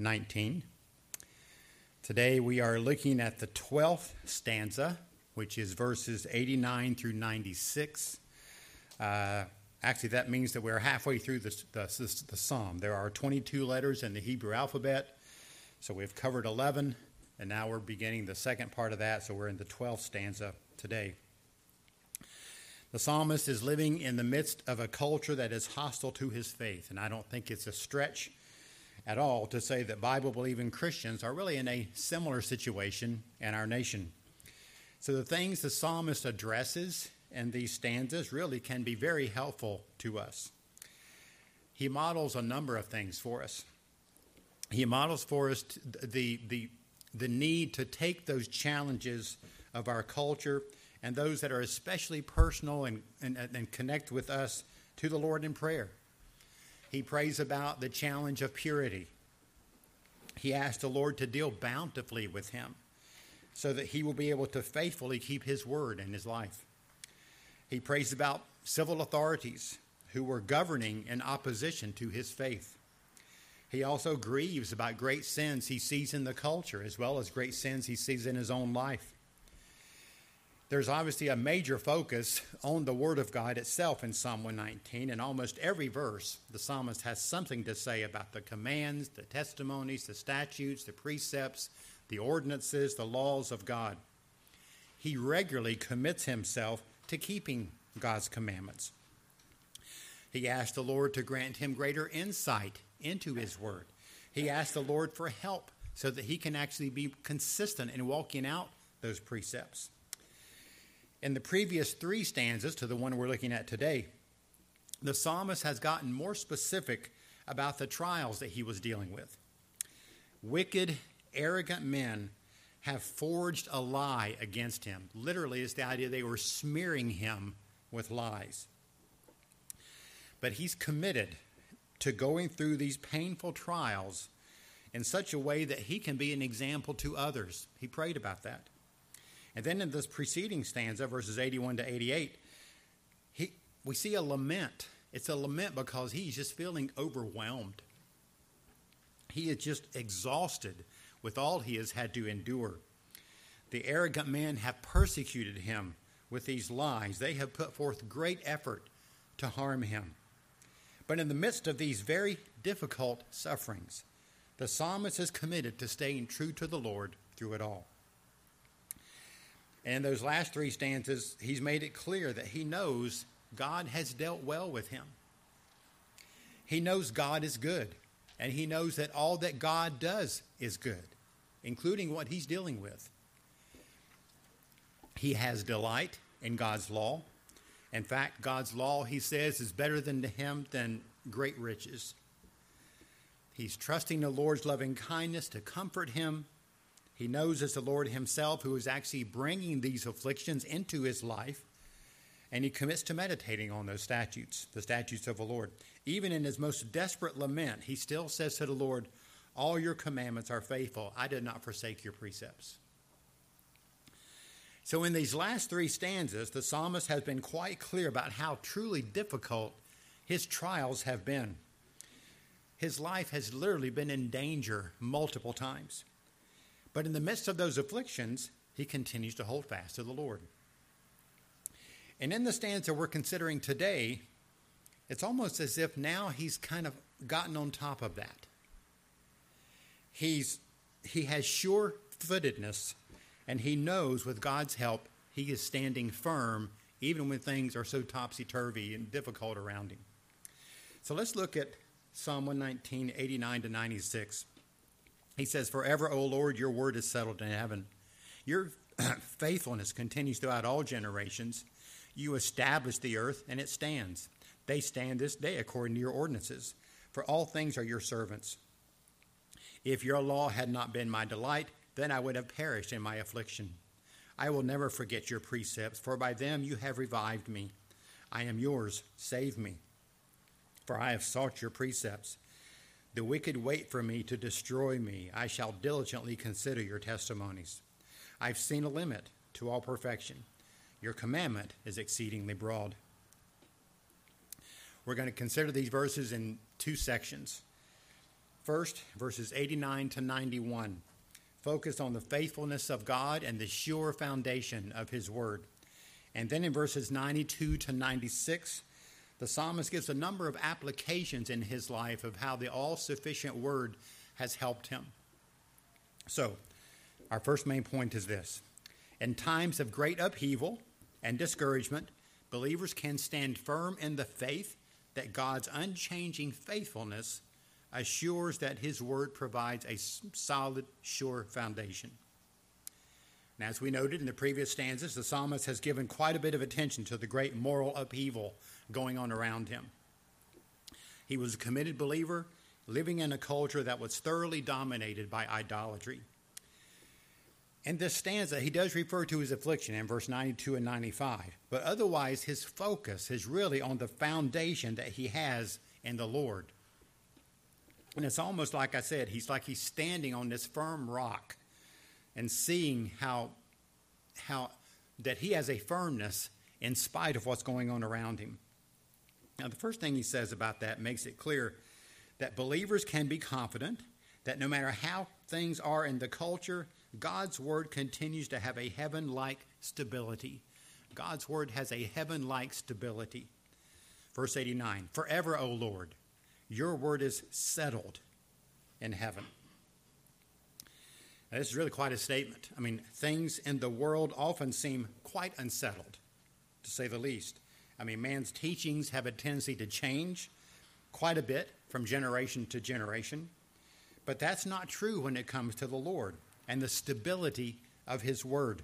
19. Today we are looking at the 12th stanza, which is verses 89 through 96. Actually, that means that we're halfway through the psalm. There are 22 letters in the Hebrew alphabet, so we've covered 11, and now we're beginning the second part of that, so we're in the 12th stanza today. The psalmist is living in the midst of a culture that is hostile to his faith, and I don't think it's a stretch at all to say that Bible-believing Christians are really in a similar situation in our nation. So the things the psalmist addresses in these stanzas really can be very helpful to us. He models a number of things for us. He models for us the need to take those challenges of our culture and those that are especially personal and connect with us to the Lord in prayer. He prays about the challenge of purity. He asks the Lord to deal bountifully with him so that he will be able to faithfully keep his word in his life. He prays about civil authorities who were governing in opposition to his faith. He also grieves about great sins he sees in the culture as well as great sins he sees in his own life. There's obviously a major focus on the Word of God itself in Psalm 119. In almost every verse, the psalmist has something to say about the commands, the testimonies, the statutes, the precepts, the ordinances, the laws of God. He regularly commits himself to keeping God's commandments. He asked the Lord to grant him greater insight into his Word. He asked the Lord for help so that he can actually be consistent in walking out those precepts. In the previous three stanzas to the one we're looking at today, the psalmist has gotten more specific about the trials that he was dealing with. Wicked, arrogant men have forged a lie against him. Literally, it's the idea they were smearing him with lies. But he's committed to going through these painful trials in such a way that he can be an example to others. He prayed about that. And then in this preceding stanza, verses 81 to 88, we see a lament. It's a lament because he's just feeling overwhelmed. He is just exhausted with all he has had to endure. The arrogant men have persecuted him with these lies. They have put forth great effort to harm him. But in the midst of these very difficult sufferings, the psalmist is committed to staying true to the Lord through it all. And in those last three stanzas, he's made it clear that he knows God has dealt well with him. He knows God is good, and he knows that all that God does is good, including what he's dealing with. He has delight in God's law. In fact, God's law, he says, is better to him than great riches. He's trusting the Lord's loving kindness to comfort him. He knows it's the Lord himself who is actually bringing these afflictions into his life, and he commits to meditating on those statutes, the statutes of the Lord. Even in his most desperate lament, he still says to the Lord, "All your commandments are faithful. I did not forsake your precepts." So in these last three stanzas, the psalmist has been quite clear about how truly difficult his trials have been. His life has literally been in danger multiple times. But in the midst of those afflictions, he continues to hold fast to the Lord. And in the stanza we're considering today, it's almost as if now he's kind of gotten on top of that. He has sure-footedness, and he knows with God's help he is standing firm even when things are so topsy-turvy and difficult around him. So let's look at Psalm 119, 89 to 96. He says, "Forever, O Lord, your word is settled in heaven. Your faithfulness continues throughout all generations. You establish the earth, and it stands. They stand this day according to your ordinances, for all things are your servants. If your law had not been my delight, then I would have perished in my affliction. I will never forget your precepts, for by them you have revived me. I am yours, save me, for I have sought your precepts. The wicked wait for me to destroy me. I shall diligently consider your testimonies. I've seen a limit to all perfection. Your commandment is exceedingly broad." We're going to consider these verses in two sections. First, verses 89 to 91, focus on the faithfulness of God and the sure foundation of his word. And then in verses 92 to 96, the psalmist gives a number of applications in his life of how the all-sufficient word has helped him. So, our first main point is this. In times of great upheaval and discouragement, believers can stand firm in the faith that God's unchanging faithfulness assures that his word provides a solid, sure foundation. Now, as we noted in the previous stanzas, the psalmist has given quite a bit of attention to the great moral upheaval going on around him. He was a committed believer living in a culture that was thoroughly dominated by idolatry. In this stanza, he does refer to his affliction in verse 92 and 95, but otherwise his focus is really on the foundation that he has in the Lord. And it's almost like I said, he's standing on this firm rock and seeing how that he has a firmness in spite of what's going on around him. Now, the first thing he says about that makes it clear that believers can be confident that no matter how things are in the culture, God's word continues to have a heaven-like stability. God's word has a heaven-like stability. Verse 89, forever, O Lord, your word is settled in heaven. Now, this is really quite a statement. I mean, things in the world often seem quite unsettled, to say the least. I mean, man's teachings have a tendency to change quite a bit from generation to generation. But that's not true when it comes to the Lord and the stability of his word.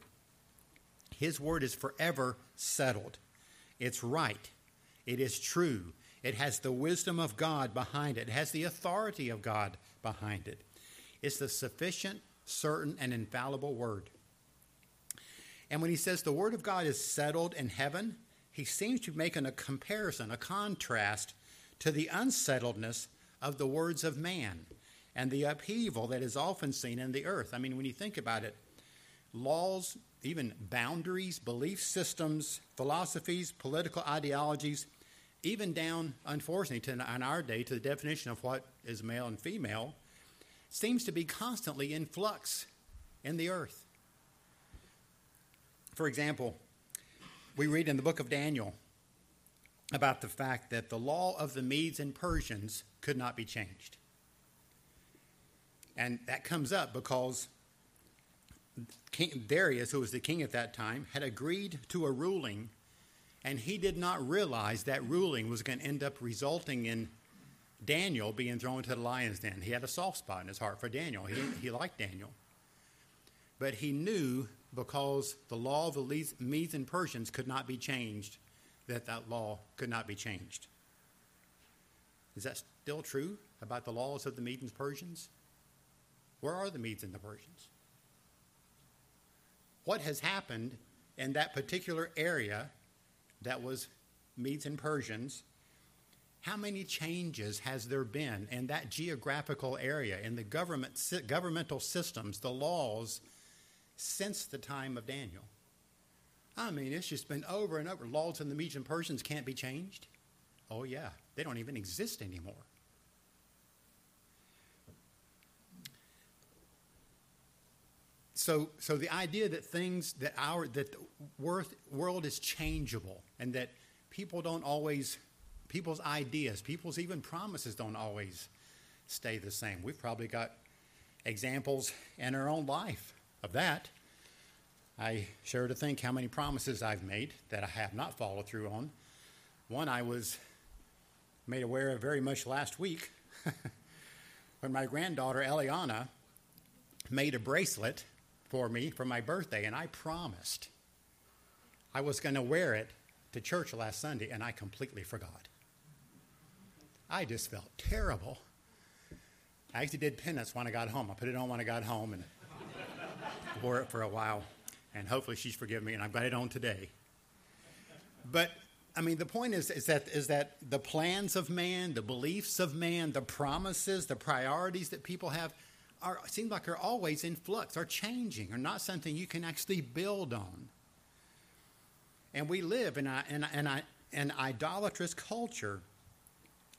His word is forever settled. It's right. It is true. It has the wisdom of God behind it. It has the authority of God behind it. It's the sufficient, certain, and infallible word. And when he says the word of God is settled in heaven, he seems to be making a comparison, a contrast to the unsettledness of the words of man and the upheaval that is often seen in the earth. I mean, when you think about it, laws, even boundaries, belief systems, philosophies, political ideologies, even down, unfortunately, in our day, to the definition of what is male and female, seems to be constantly in flux in the earth. For example, we read in the book of Daniel about the fact that the law of the Medes and Persians could not be changed. And that comes up because King Darius, who was the king at that time, had agreed to a ruling, and he did not realize that ruling was going to end up resulting in Daniel being thrown to the lion's den. He had a soft spot in his heart for Daniel. He liked Daniel. But he knew, because the law of the Medes and Persians could not be changed, that law could not be changed. Is that still true about the laws of the Medes and Persians? Where are the Medes and the Persians? What has happened in that particular area that was Medes and Persians? How many changes has there been in that geographical area, in the governmental systems, the laws, since the time of Daniel? I mean, it's just been over and over. Laws in the Medes and Persians can't be changed. Oh, yeah. They don't even exist anymore. So the idea that things, that the world is changeable, and that people don't always, people's ideas, people's even promises don't always stay the same. We've probably got examples in our own life of that. I share to think how many promises I've made that I have not followed through on. One I was made aware of very much last week when my granddaughter, Eliana, made a bracelet for me for my birthday, and I promised I was going to wear it to church last Sunday, and I completely forgot. I just felt terrible. I actually did penance when I got home. I put it on when I got home and wore it for a while. And hopefully she's forgiven me, and I've got it on today. But, I mean, the point is that the plans of man, the beliefs of man, the promises, the priorities that people have seem like are always in flux, are changing, are not something you can actually build on. And we live in an idolatrous culture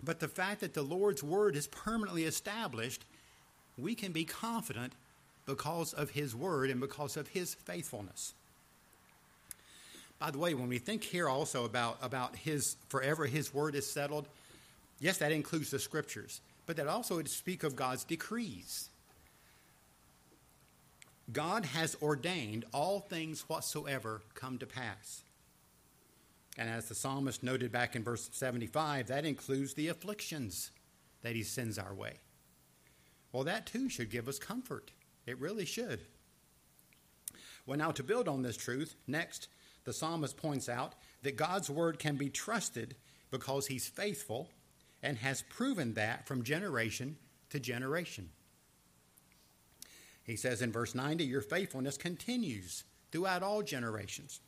But the fact that the Lord's word is permanently established, we can be confident because of his word and because of his faithfulness. By the way, when we think here also about his forever, his word is settled, yes, that includes the scriptures, but that also would speak of God's decrees. God has ordained all things whatsoever come to pass. And as the psalmist noted back in verse 75, that includes the afflictions that he sends our way. Well, that too should give us comfort. It really should. Well, now to build on this truth, next, the psalmist points out that God's word can be trusted because he's faithful and has proven that from generation to generation. He says in verse 90, your faithfulness continues throughout all generations.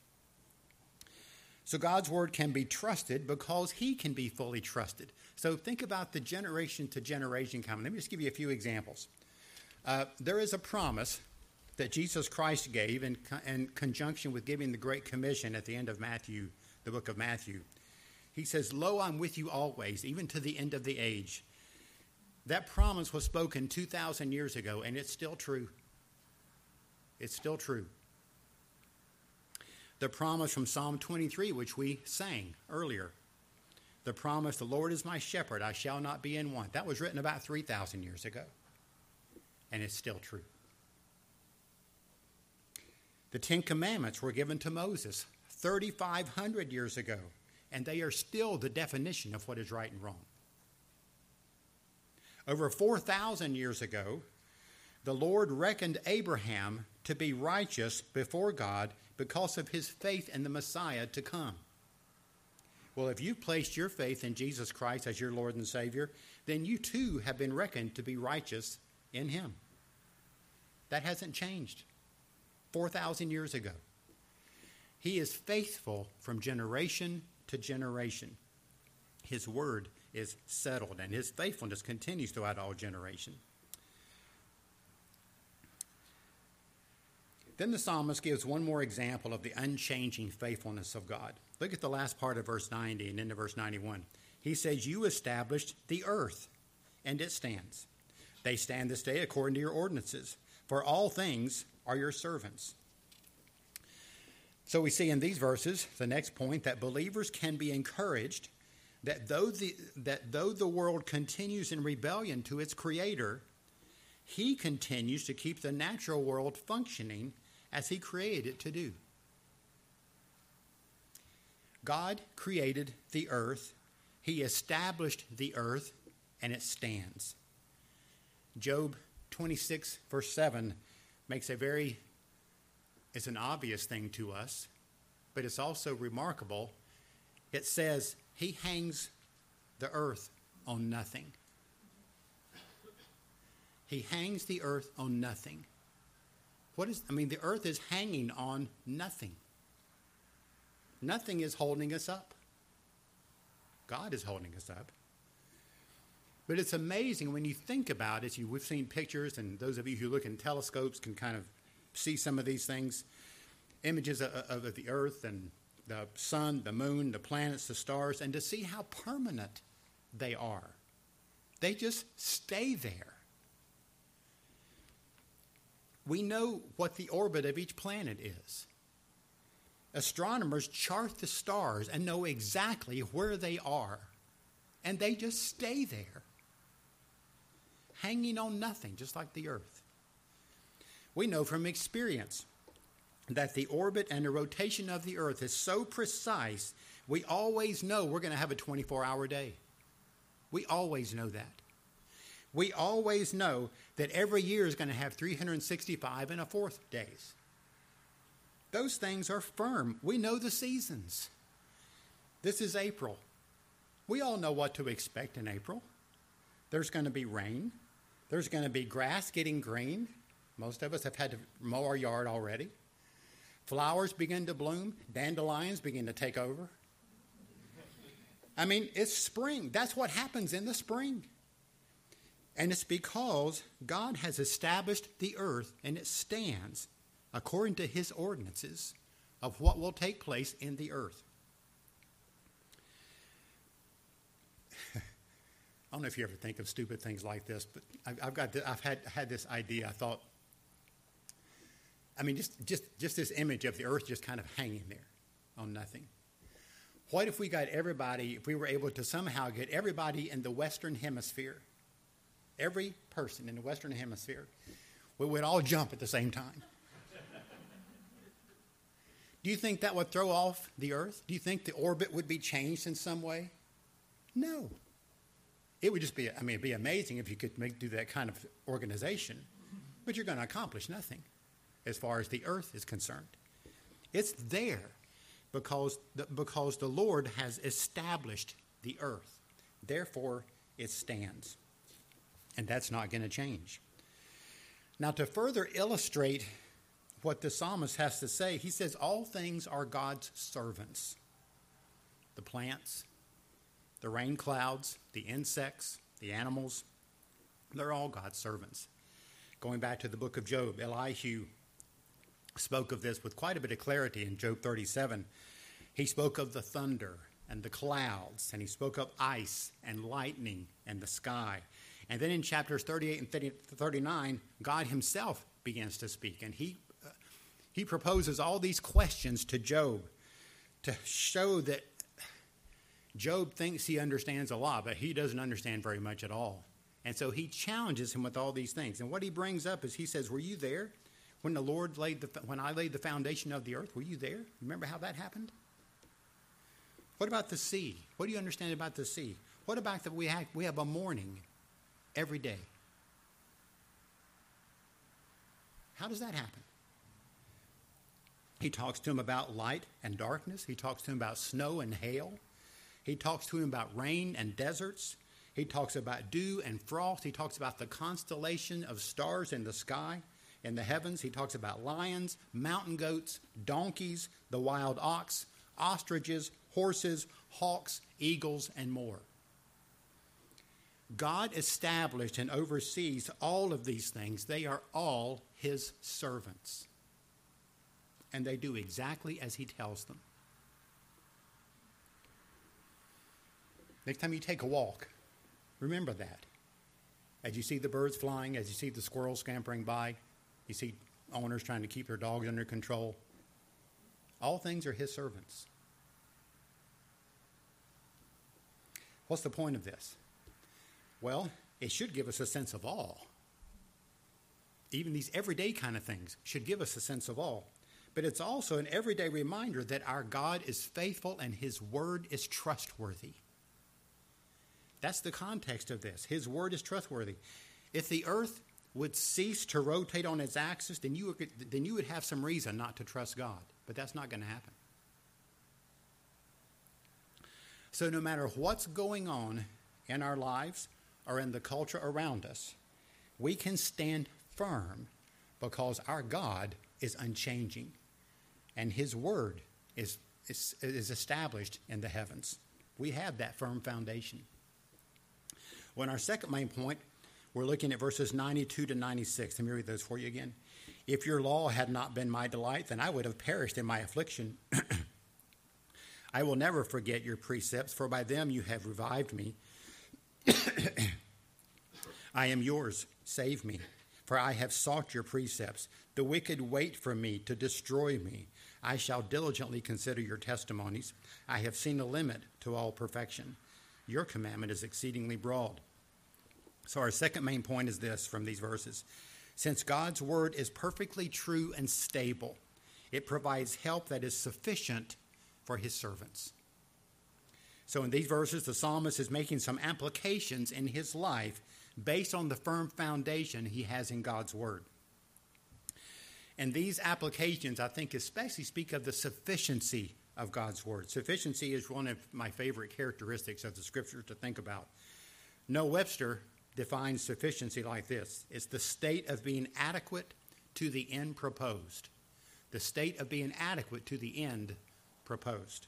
So God's word can be trusted because he can be fully trusted. So think about the generation to generation coming. Let me just give you a few examples. There is a promise that Jesus Christ gave in conjunction with giving the Great Commission at the end of Matthew, the book of Matthew. He says, lo, I'm with you always, even to the end of the age. That promise was spoken 2,000 years ago, and it's still true. It's still true. The promise from Psalm 23, which we sang earlier, the promise, the Lord is my shepherd, I shall not be in want. That was written about 3,000 years ago, and it's still true. The Ten Commandments were given to Moses 3,500 years ago, and they are still the definition of what is right and wrong. Over 4,000 years ago, the Lord reckoned Abraham to be righteous before God because of his faith in the Messiah to come. Well, if you've placed your faith in Jesus Christ as your Lord and Savior, then you too have been reckoned to be righteous in him. That hasn't changed. 4,000 years ago. He is faithful from generation to generation. His word is settled, and his faithfulness continues throughout all generation. Then the psalmist gives one more example of the unchanging faithfulness of God. Look at the last part of verse 90 and into verse 91. He says, you established the earth, and it stands. They stand this day according to your ordinances. For all things are your servants. So we see in these verses, the next point, that believers can be encouraged that though the world continues in rebellion to its Creator, he continues to keep the natural world functioning as he created it to do. God created the earth. He established the earth, and it stands. Job 26, verse 7 makes it's an obvious thing to us, but it's also remarkable. It says, he hangs the earth on nothing. He hangs the earth on nothing. The earth is hanging on nothing. Nothing is holding us up. God is holding us up. But it's amazing when you think about it. We've seen pictures, and those of you who look in telescopes can kind of see some of these things, images of the earth and the sun, the moon, the planets, the stars, and to see how permanent they are. They just stay there. We know what the orbit of each planet is. Astronomers chart the stars and know exactly where they are, and they just stay there, hanging on nothing, just like the earth. We know from experience that the orbit and the rotation of the earth is so precise, we always know we're going to have a 24-hour day. We always know that. We always know that every year is going to have 365 and a fourth days. Those things are firm. We know the seasons. This is April. We all know what to expect in April. There's going to be rain. There's going to be grass getting green. Most of us have had to mow our yard already. Flowers begin to bloom. Dandelions begin to take over. It's spring. That's what happens in the spring. And it's because God has established the earth, and it stands according to his ordinances of what will take place in the earth. I don't know if you ever think of stupid things like this, but I've had this idea. I thought, I mean, just this image of the earth just kind of hanging there on nothing. What if we got everybody, if we were able to somehow get everybody in the Western Hemisphere, every person in the Western Hemisphere, we would all jump at the same time. Do you think that would throw off the earth? Do you think the orbit would be changed in some way? No. It would just be, I mean, it'd be amazing if you could do that kind of organization, but you're going to accomplish nothing as far as the earth is concerned. It's there because the Lord has established the earth. Therefore, it stands. And that's not going to change. Now, to further illustrate what the psalmist has to say, he says all things are God's servants. The plants, the rain clouds, the insects, the animals, they're all God's servants. Going back to the book of Job, Elihu spoke of this with quite a bit of clarity in Job 37. He spoke of the thunder and the clouds, and he spoke of ice and lightning and the sky. And then in chapters 38 and 39, God himself begins to speak, and he proposes all these questions to Job to show that Job thinks he understands a lot, but he doesn't understand very much at all. And so he challenges him with all these things. And what he brings up is he says, were you there when the Lord when I laid the foundation of the earth? Were you there? Remember how that happened? What about the sea? What do you understand about the sea? What about that we have a morning every day? How does that happen? He talks to him about light and darkness. He talks to him about snow and hail. He talks to him about rain and deserts. He talks about dew and frost. He talks about the constellation of stars in the sky, in the heavens. He talks about lions, mountain goats, donkeys, the wild ox, ostriches, horses, hawks, eagles, and more. God established and oversees all of these things. They are all his servants. And they do exactly as he tells them. Next time you take a walk, remember that. As you see the birds flying, as you see the squirrels scampering by, you see owners trying to keep their dogs under control, all things are his servants. What's the point of this? Well, it should give us a sense of awe. Even these everyday kind of things should give us a sense of awe. But it's also an everyday reminder that our God is faithful and his word is trustworthy. That's the context of this. His word is trustworthy. If the earth would cease to rotate on its axis, then you would have some reason not to trust God. But that's not going to happen. So no matter what's going on in our lives or in the culture around us, we can stand firm because our God is unchanging and his word is established in the heavens. We have that firm foundation. Well, in our second main point, we're looking at verses 92 to 96. Let me read those for you again. If your law had not been my delight, then I would have perished in my affliction. I will never forget your precepts, for by them you have revived me. I am yours, save me, for I have sought your precepts. The wicked wait for me to destroy me. I shall diligently consider your testimonies. I have seen a limit to all perfection. Your commandment is exceedingly broad. So our second main point is this from these verses. Since God's word is perfectly true and stable, it provides help that is sufficient for his servants. So in these verses, the psalmist is making some applications in his life based on the firm foundation he has in God's word. And these applications, I think, especially speak of the sufficiency of God's word. Sufficiency is one of my favorite characteristics of the scriptures to think about. Noah Webster defines sufficiency like this. It's the state of being adequate to the end proposed. The state of being adequate to the end proposed.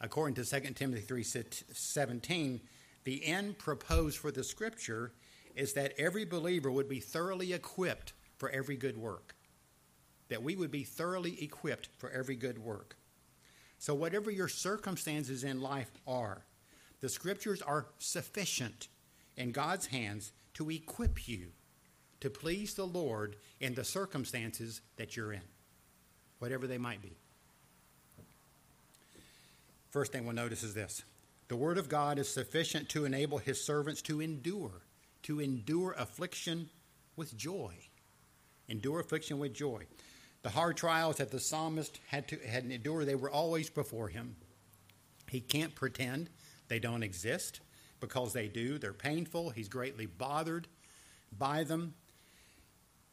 According to 2 Timothy 3:17, the end proposed for the scripture is that every believer would be thoroughly equipped for every good work. That we would be thoroughly equipped for every good work. So whatever your circumstances in life are, The scriptures are sufficient in God's hands to equip you to please the Lord in the circumstances that you're in, whatever they might be. First thing we'll notice is this. The word of God is sufficient to enable his servants to endure affliction with joy. Endure affliction with joy. The hard trials that the psalmist had to endure, they were always before him. He can't pretend they don't exist, because they do. They're painful. He's greatly bothered by them.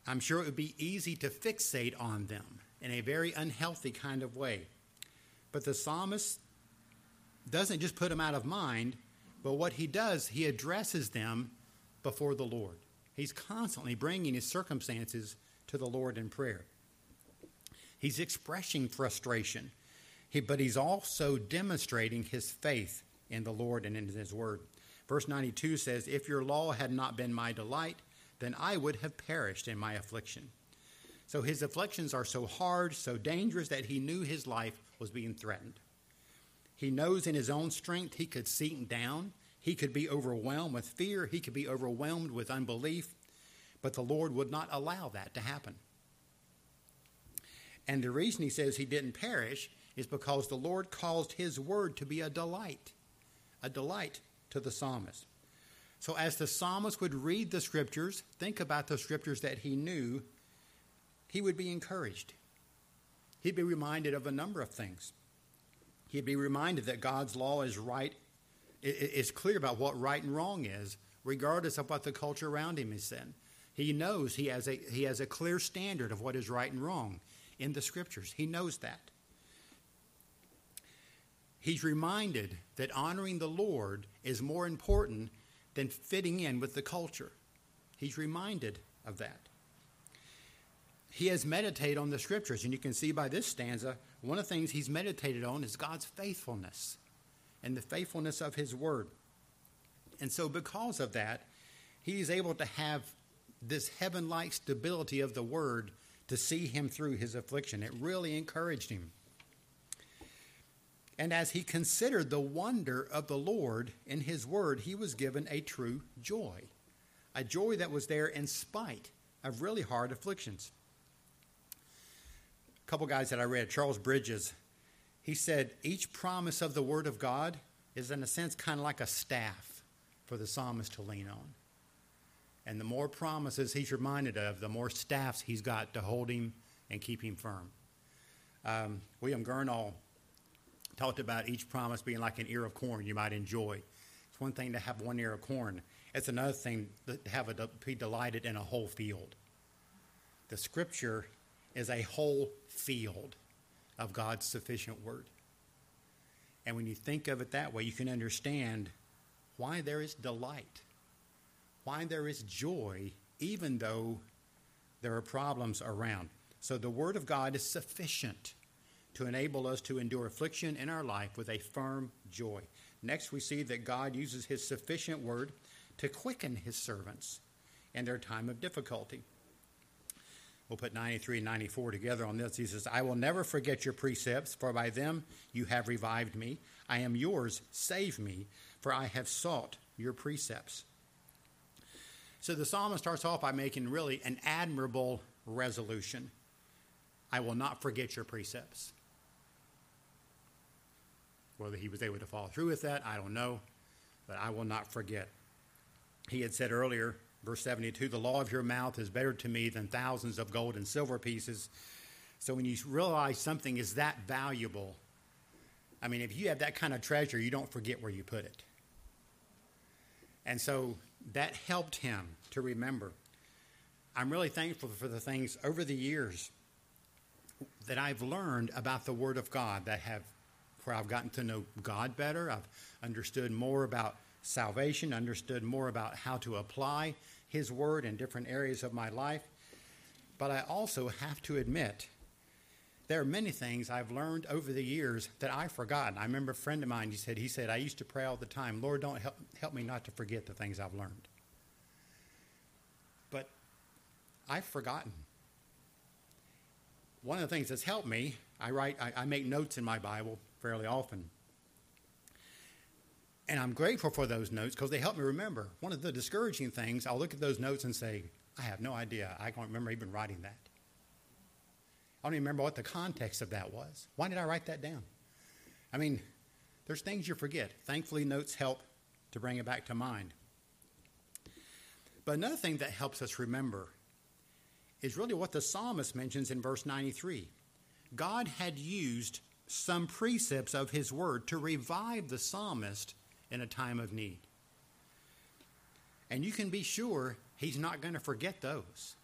I'm sure it would be easy to fixate on them in a very unhealthy kind of way. But the psalmist doesn't just put them out of mind, but what he does, he addresses them before the Lord. He's constantly bringing his circumstances to the Lord in prayer. He's expressing frustration, but he's also demonstrating his faith in the Lord and in his word. Verse 92 says, "If your law had not been my delight, then I would have perished in my affliction." So his afflictions are so hard, so dangerous, that he knew his life was being threatened. He knows in his own strength he could sink down. He could be overwhelmed with fear. He could be overwhelmed with unbelief. But the Lord would not allow that to happen. And the reason he says he didn't perish is because the Lord caused his word to be a delight to the psalmist. So as the psalmist would read the scriptures, think about the scriptures that he knew, he would be encouraged. He'd be reminded of a number of things. He'd be reminded that God's law is right. It's clear about what right and wrong is, regardless of what the culture around him is saying. He knows he has a clear standard of what is right and wrong in the scriptures. He knows that. He's reminded that honoring the Lord is more important than fitting in with the culture. He's reminded of that. He has meditated on the scriptures, and you can see by this stanza, one of the things he's meditated on is God's faithfulness and the faithfulness of his word. And so because of that, he is able to have this heaven-like stability of the word to see him through his affliction. It really encouraged him. And as he considered the wonder of the Lord in his word, he was given a true joy, a joy that was there in spite of really hard afflictions. Couple guys that I read, Charles Bridges, he said each promise of the word of God is in a sense kind of like a staff for the psalmist to lean on. And the more promises he's reminded of, the more staffs he's got to hold him and keep him firm. William Gurnall talked about each promise being like an ear of corn you might enjoy. It's one thing to have one ear of corn. It's another thing to be delighted in a whole field. The scripture is a whole field of God's sufficient word. And when you think of it that way, you can understand why there is delight, why there is joy, even though there are problems around. So the word of God is sufficient to enable us to endure affliction in our life with a firm joy. Next, we see that God uses his sufficient word to quicken his servants in their time of difficulty. We'll put 93 and 94 together on this. He says, "I will never forget your precepts, for by them you have revived me. I am yours, save me, for I have sought your precepts." So the psalmist starts off by making really an admirable resolution. I will not forget your precepts. Whether he was able to follow through with that, I don't know, but I will not forget. He had said earlier, Verse 72, "The law of your mouth is better to me than thousands of gold and silver pieces." So when you realize something is that valuable, I mean, if you have that kind of treasure, you don't forget where you put it. And so that helped him to remember. I'm really thankful for the things over the years that I've learned about the Word of God, where I've gotten to know God better. I've understood more about salvation, understood more about how to apply his word in different areas of my life. But I also have to admit, there are many things I've learned over the years that I've forgotten. I remember a friend of mine, he said, "I used to pray all the time, Lord, don't help me not to forget the things I've learned." But I've forgotten. One of the things that's helped me, I make notes in my Bible fairly often. And I'm grateful for those notes because they help me remember. One of the discouraging things, I'll look at those notes and say, I have no idea. I can't remember even writing that. I don't even remember what the context of that was. Why did I write that down? I mean, there's things you forget. Thankfully, notes help to bring it back to mind. But another thing that helps us remember is really what the psalmist mentions in verse 93. God had used some precepts of his word to revive the psalmist in a time of need. And you can be sure he's not going to forget those.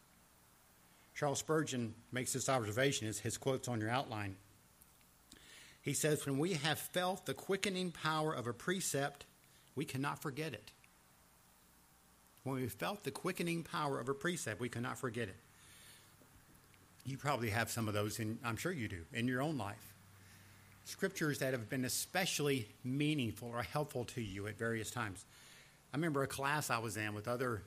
Charles Spurgeon makes this observation, as his quote's on your outline. He says, when we have felt the quickening power of a precept, we cannot forget it. When we felt the quickening power of a precept, we cannot forget it. You probably have some of those, and I'm sure you do, in your own life. Scriptures that have been especially meaningful or helpful to you at various times. I remember a class I was in with other,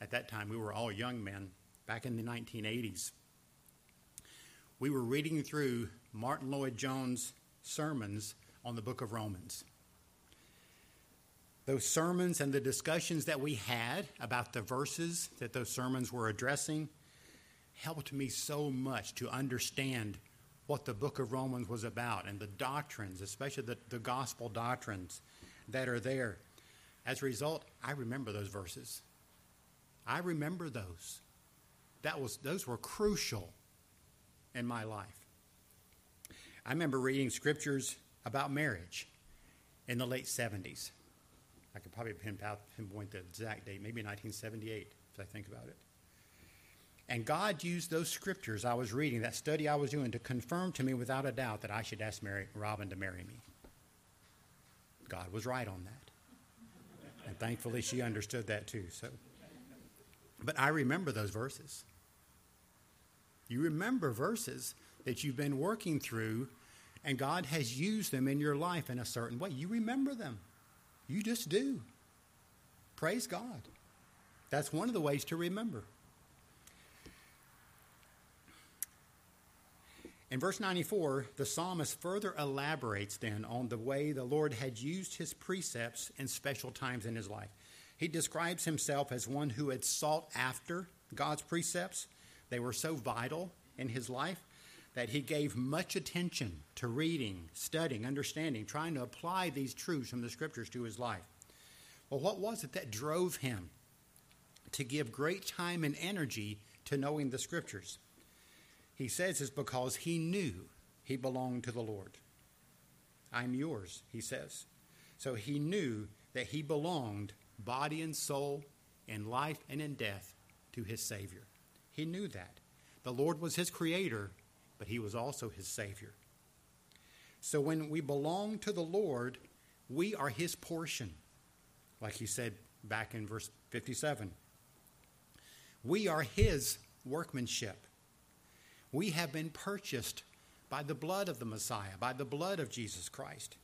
at that time we were all young men, back in the 1980s. We were reading through Martin Lloyd-Jones' sermons on the book of Romans. Those sermons and the discussions that we had about the verses that those sermons were addressing helped me so much to understand what the book of Romans was about and the doctrines, especially the gospel doctrines that are there. As a result, I remember those verses. I remember those. Those were crucial in my life. I remember reading scriptures about marriage in the late 70s. I could probably pinpoint the exact date, maybe 1978, if I think about it. And God used those scriptures I was reading, that study I was doing, to confirm to me without a doubt that I should ask Robin to marry me. God was right on that. And thankfully she understood that too. So, but I remember those verses. You remember verses that you've been working through, and God has used them in your life in a certain way. You remember them. You just do. Praise God. That's one of the ways to remember. In verse 94, the psalmist further elaborates then on the way the Lord had used his precepts in special times in his life. He describes himself as one who had sought after God's precepts. They were so vital in his life that he gave much attention to reading, studying, understanding, trying to apply these truths from the scriptures to his life. Well, what was it that drove him to give great time and energy to knowing the scriptures? He says it's because he knew he belonged to the Lord. I'm yours, he says. So he knew that he belonged, body and soul, in life and in death, to his Savior. He knew that. The Lord was his creator, but he was also his Savior. So when we belong to the Lord, we are his portion. Like he said back in verse 57. We are his workmanship. We have been purchased by the blood of the Messiah, by the blood of Jesus Christ.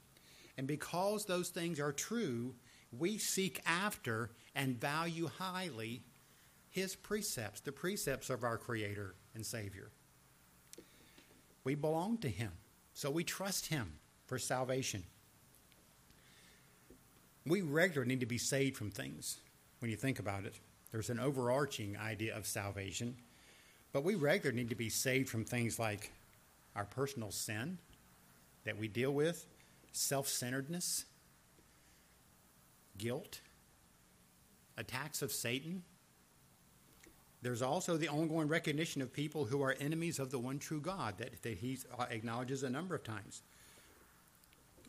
And because those things are true, we seek after and value highly his precepts, the precepts of our Creator and Savior. We belong to him, so we trust him for salvation. We regularly need to be saved from things. When you think about it, there's an overarching idea of salvation. But we regularly need to be saved from things like our personal sin that we deal with, self-centeredness, guilt, attacks of Satan. There's also the ongoing recognition of people who are enemies of the one true God that he acknowledges a number of times.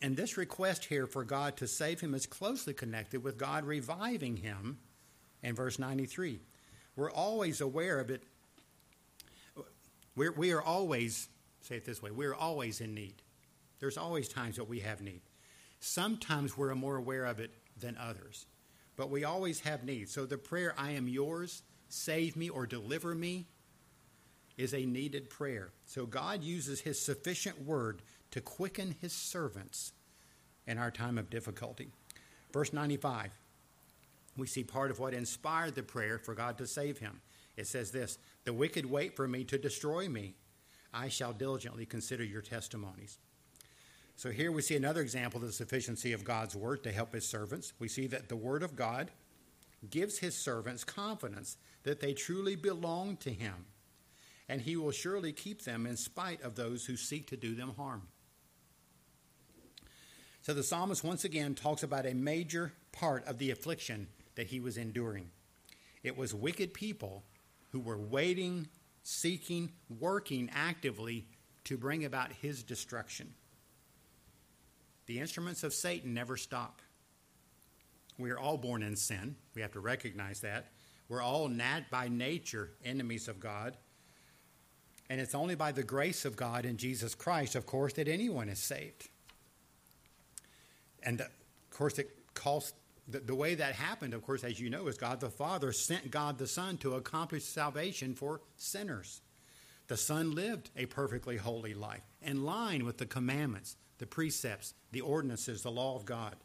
And this request here for God to save him is closely connected with God reviving him in verse 93. We're always aware of it. We are always in need. There's always times that we have need. Sometimes we're more aware of it than others, but we always have need. So the prayer, I am yours, save me or deliver me, is a needed prayer. So God uses his sufficient word to quicken his servants in our time of difficulty. Verse 95, we see part of what inspired the prayer for God to save him. It says this, the wicked wait for me to destroy me. I shall diligently consider your testimonies. So here we see another example of the sufficiency of God's word to help his servants. We see that the word of God gives his servants confidence that they truly belong to him, and he will surely keep them in spite of those who seek to do them harm. So the psalmist once again talks about a major part of the affliction that he was enduring. It was wicked people who were waiting, seeking, working actively to bring about his destruction. The instruments of Satan never stop. We are all born in sin. We have to recognize that. We're all by nature enemies of God. And it's only by the grace of God in Jesus Christ, of course, that anyone is saved. And, of course, it cost the way that happened, of course, as you know, is God the Father sent God the Son to accomplish salvation for sinners. The Son lived a perfectly holy life in line with the commandments, the precepts, the ordinances, the law of God.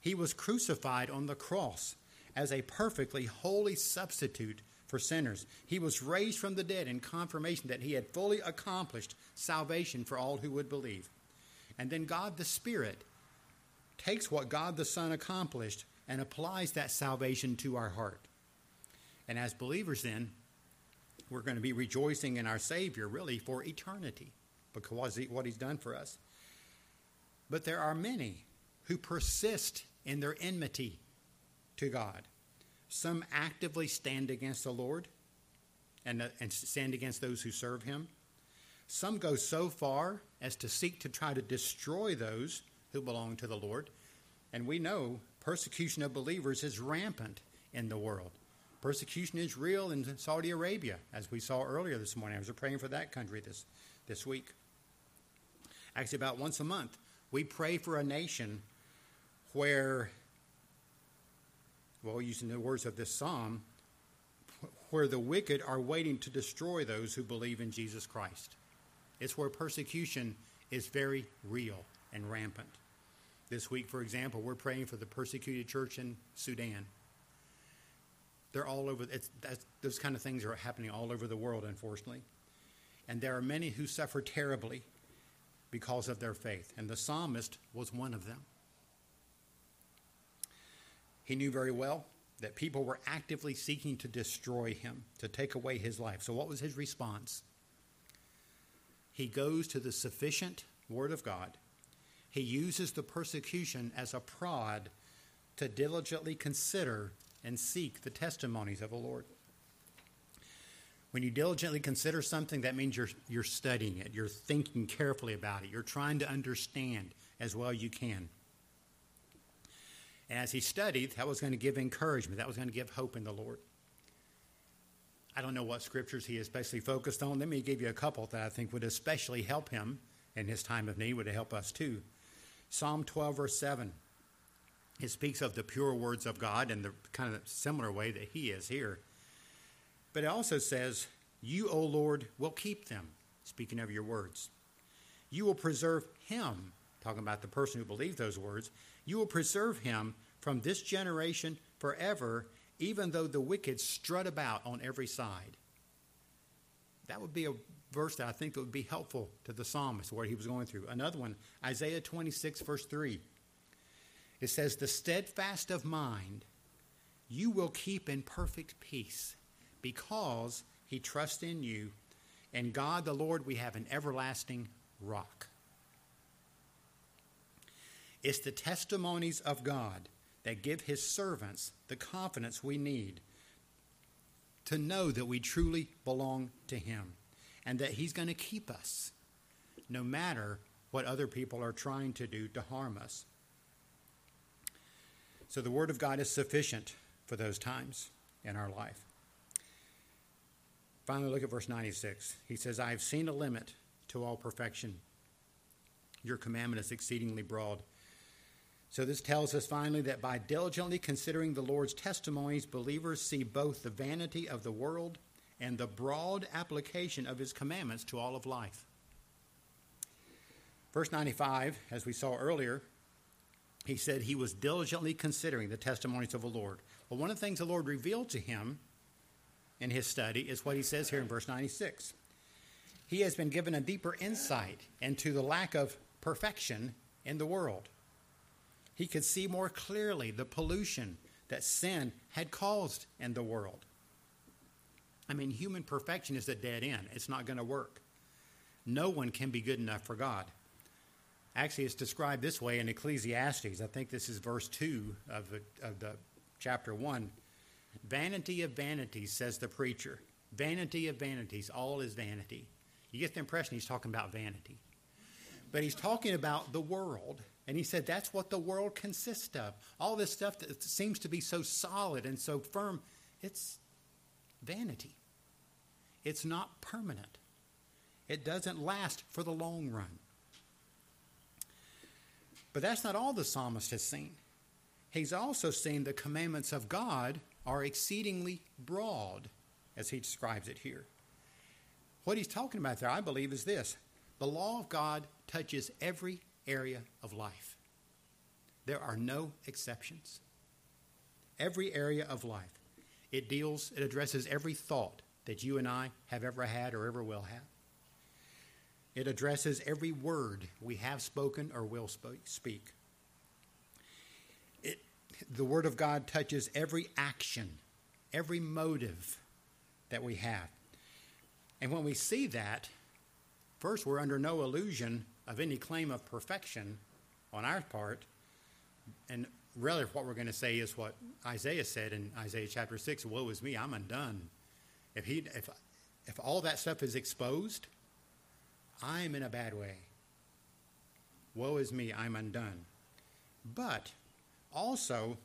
He was crucified on the cross as a perfectly holy substitute for sinners. He was raised from the dead in confirmation that he had fully accomplished salvation for all who would believe. And then God the Spirit takes what God the Son accomplished and applies that salvation to our heart. And as believers then, we're going to be rejoicing in our Savior really for eternity because of what he's done for us. But there are many who persist in their enmity to God. Some actively stand against the Lord and stand against those who serve him. Some go so far as to seek to try to destroy those who belong to the Lord. And we know persecution of believers is rampant in the world. Persecution is real in Saudi Arabia, as we saw earlier this morning. I was praying for that country this week. Actually, about once a month, we pray for a nation where, well, using the words of this psalm, where the wicked are waiting to destroy those who believe in Jesus Christ. It's where persecution is very real and rampant. This week, for example, we're praying for the persecuted church in Sudan. They're all over. Those kind of things are happening all over the world, unfortunately. And there are many who suffer terribly because of their faith. And the psalmist was one of them. He knew very well that people were actively seeking to destroy him, to take away his life. So what was his response? He goes to the sufficient word of God. He uses the persecution as a prod to diligently consider and seek the testimonies of the Lord. When you diligently consider something, that means you're studying it. You're thinking carefully about it. You're trying to understand as well you can. And as he studied, that was going to give encouragement. That was going to give hope in the Lord. I don't know what scriptures he especially focused on. Let me give you a couple that I think would especially help him in his time of need, would help us too. Psalm 12, verse 7. It speaks of the pure words of God in the kind of similar way that he is here. But it also says, "You, O Lord, will keep them," speaking of your words. "You will preserve him," talking about the person who believed those words, "you will preserve him from this generation forever, even though the wicked strut about on every side." That would be a verse that I think that would be helpful to the psalmist, what he was going through. Another one, Isaiah 26, verse 3. It says, "The steadfast of mind you will keep in perfect peace, because he trusts in you. And God the Lord, we have an everlasting rock." It's the testimonies of God that give his servants the confidence we need to know that we truly belong to him and that he's going to keep us no matter what other people are trying to do to harm us. So the word of God is sufficient for those times in our life. Finally, look at verse 96. He says, "I have seen a limit to all perfection. Your commandment is exceedingly broad." So this tells us finally that by diligently considering the Lord's testimonies, believers see both the vanity of the world and the broad application of his commandments to all of life. Verse 95, as we saw earlier, he said he was diligently considering the testimonies of the Lord. Well, one of the things the Lord revealed to him in his study is what he says here in verse 96. He has been given a deeper insight into the lack of perfection in the world. He could see more clearly the pollution that sin had caused in the world. I mean, human perfection is a dead end. It's not going to work. No one can be good enough for God. Actually, it's described this way in Ecclesiastes. I think this is verse 2 of the chapter 1. Vanity of vanities, says the preacher. Vanity of vanities, all is vanity. You get the impression he's talking about vanity. But he's talking about the world. And he said that's what the world consists of. All this stuff that seems to be so solid and so firm, it's vanity. It's not permanent. It doesn't last for the long run. But that's not all the psalmist has seen. He's also seen the commandments of God are exceedingly broad, as he describes it here. What he's talking about there, I believe, is this. The law of God touches every area of life. There are no exceptions. Every area of life. It addresses every thought that you and I have ever had or ever will have. It addresses every word we have spoken or will speak. The Word of God touches every action, every motive that we have. And when we see that, first, we're under no illusion of any claim of perfection on our part. And really what we're going to say is what Isaiah said in Isaiah chapter 6, woe is me, I'm undone. If all that stuff is exposed, I'm in a bad way. Woe is me, I'm undone. But also,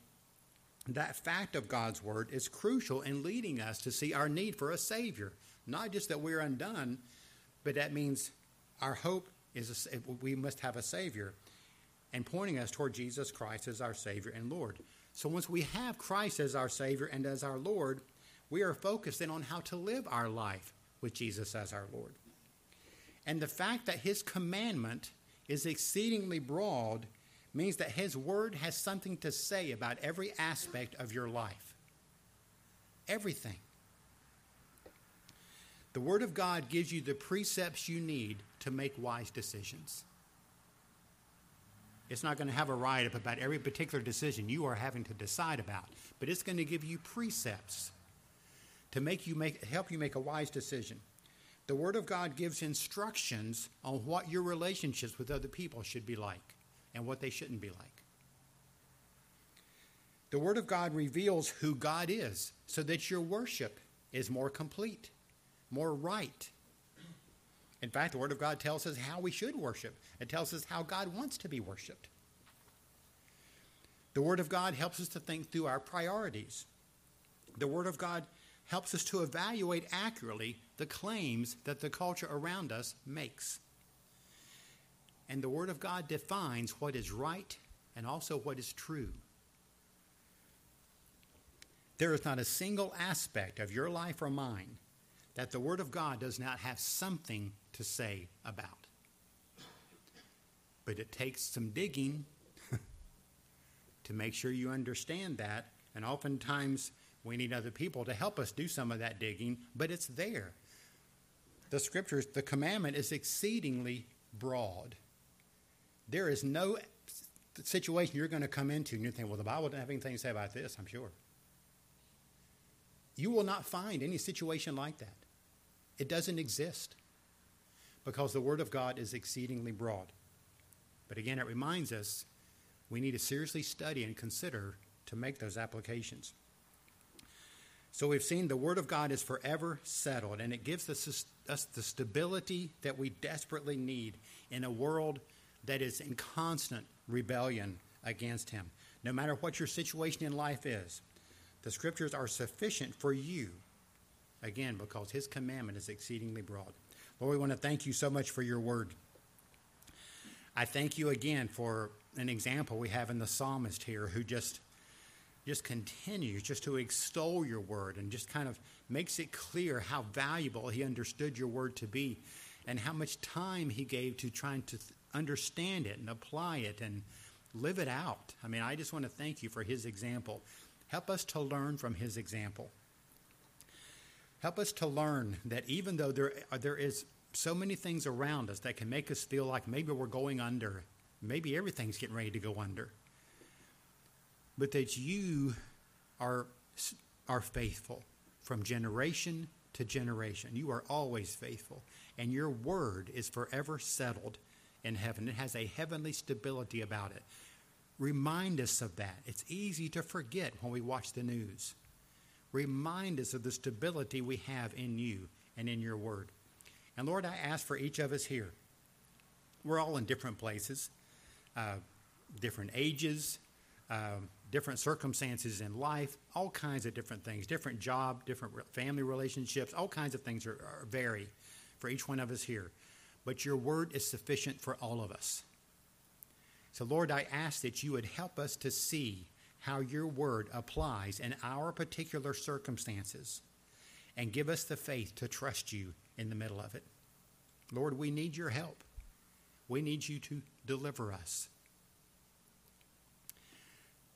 that fact of God's word is crucial in leading us to see our need for a Savior. Not just that we're undone, but that means our hope is we must have a Savior, and pointing us toward Jesus Christ as our Savior and Lord. So once we have Christ as our Savior and as our Lord, we are focused then on how to live our life with Jesus as our Lord. And the fact that his commandment is exceedingly broad means that his word has something to say about every aspect of your life. Everything. The word of God gives you the precepts you need to make wise decisions. It's not going to have a write-up about every particular decision you are having to decide about, but it's going to give you precepts to help you make a wise decision. The Word of God gives instructions on what your relationships with other people should be like and what they shouldn't be like. The Word of God reveals who God is so that your worship is more complete, more right. In fact, the Word of God tells us how we should worship. It tells us how God wants to be worshiped. The Word of God helps us to think through our priorities. The Word of God helps us to evaluate accurately the claims that the culture around us makes. And the Word of God defines what is right and also what is true. There is not a single aspect of your life or mine that the Word of God does not have something to say about. But it takes some digging to make sure you understand that, and oftentimes we need other people to help us do some of that digging, but it's there. The scriptures, the commandment is exceedingly broad. There is no situation you're going to come into and you think, well, the Bible doesn't have anything to say about this, I'm sure. You will not find any situation like that. It doesn't exist because the Word of God is exceedingly broad. But again, it reminds us we need to seriously study and consider to make those applications. So we've seen the Word of God is forever settled, and it gives us the stability that we desperately need in a world that is in constant rebellion against Him. No matter what your situation in life is, the Scriptures are sufficient for you, again, because His commandment is exceedingly broad. Lord, we want to thank you so much for your Word. I thank you again for an example we have in the psalmist here who just continues just to extol your word and just kind of makes it clear how valuable he understood your word to be and how much time he gave to trying to understand it and apply it and live it out. I mean, I just want to thank you for his example. Help us to learn from his example. Help us to learn that even though there is so many things around us that can make us feel like maybe we're going under, maybe everything's getting ready to go under, but that you are faithful from generation to generation. You are always faithful, and your word is forever settled in heaven. It has a heavenly stability about it. Remind us of that. It's easy to forget when we watch the news. Remind us of the stability we have in you and in your word. And Lord, I ask for each of us here. We're all in different places, different ages, different circumstances in life, all kinds of different things, different job, different family relationships, all kinds of things are vary for each one of us here. But your word is sufficient for all of us. So Lord, I ask that you would help us to see how your word applies in our particular circumstances and give us the faith to trust you in the middle of it. Lord, we need your help. We need you to deliver us.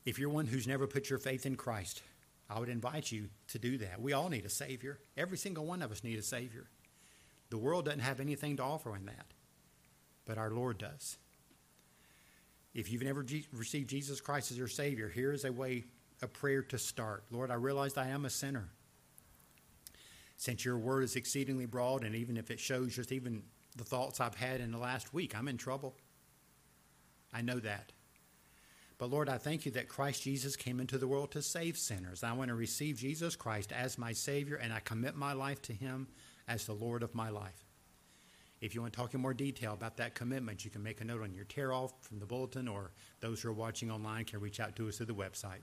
If you're one who's never put your faith in Christ, I would invite you to do that. We all need a Savior. Every single one of us need a Savior. The world doesn't have anything to offer in that, but our Lord does. If you've never received Jesus Christ as your Savior, here is a way, a prayer to start. Lord, I realize I am a sinner. Since your word is exceedingly broad, and even if it shows just even the thoughts I've had in the last week, I'm in trouble. I know that. But Lord, I thank you that Christ Jesus came into the world to save sinners. I want to receive Jesus Christ as my Savior, and I commit my life to him as the Lord of my life. If you want to talk in more detail about that commitment, you can make a note on your tear-off from the bulletin, or those who are watching online can reach out to us through the website.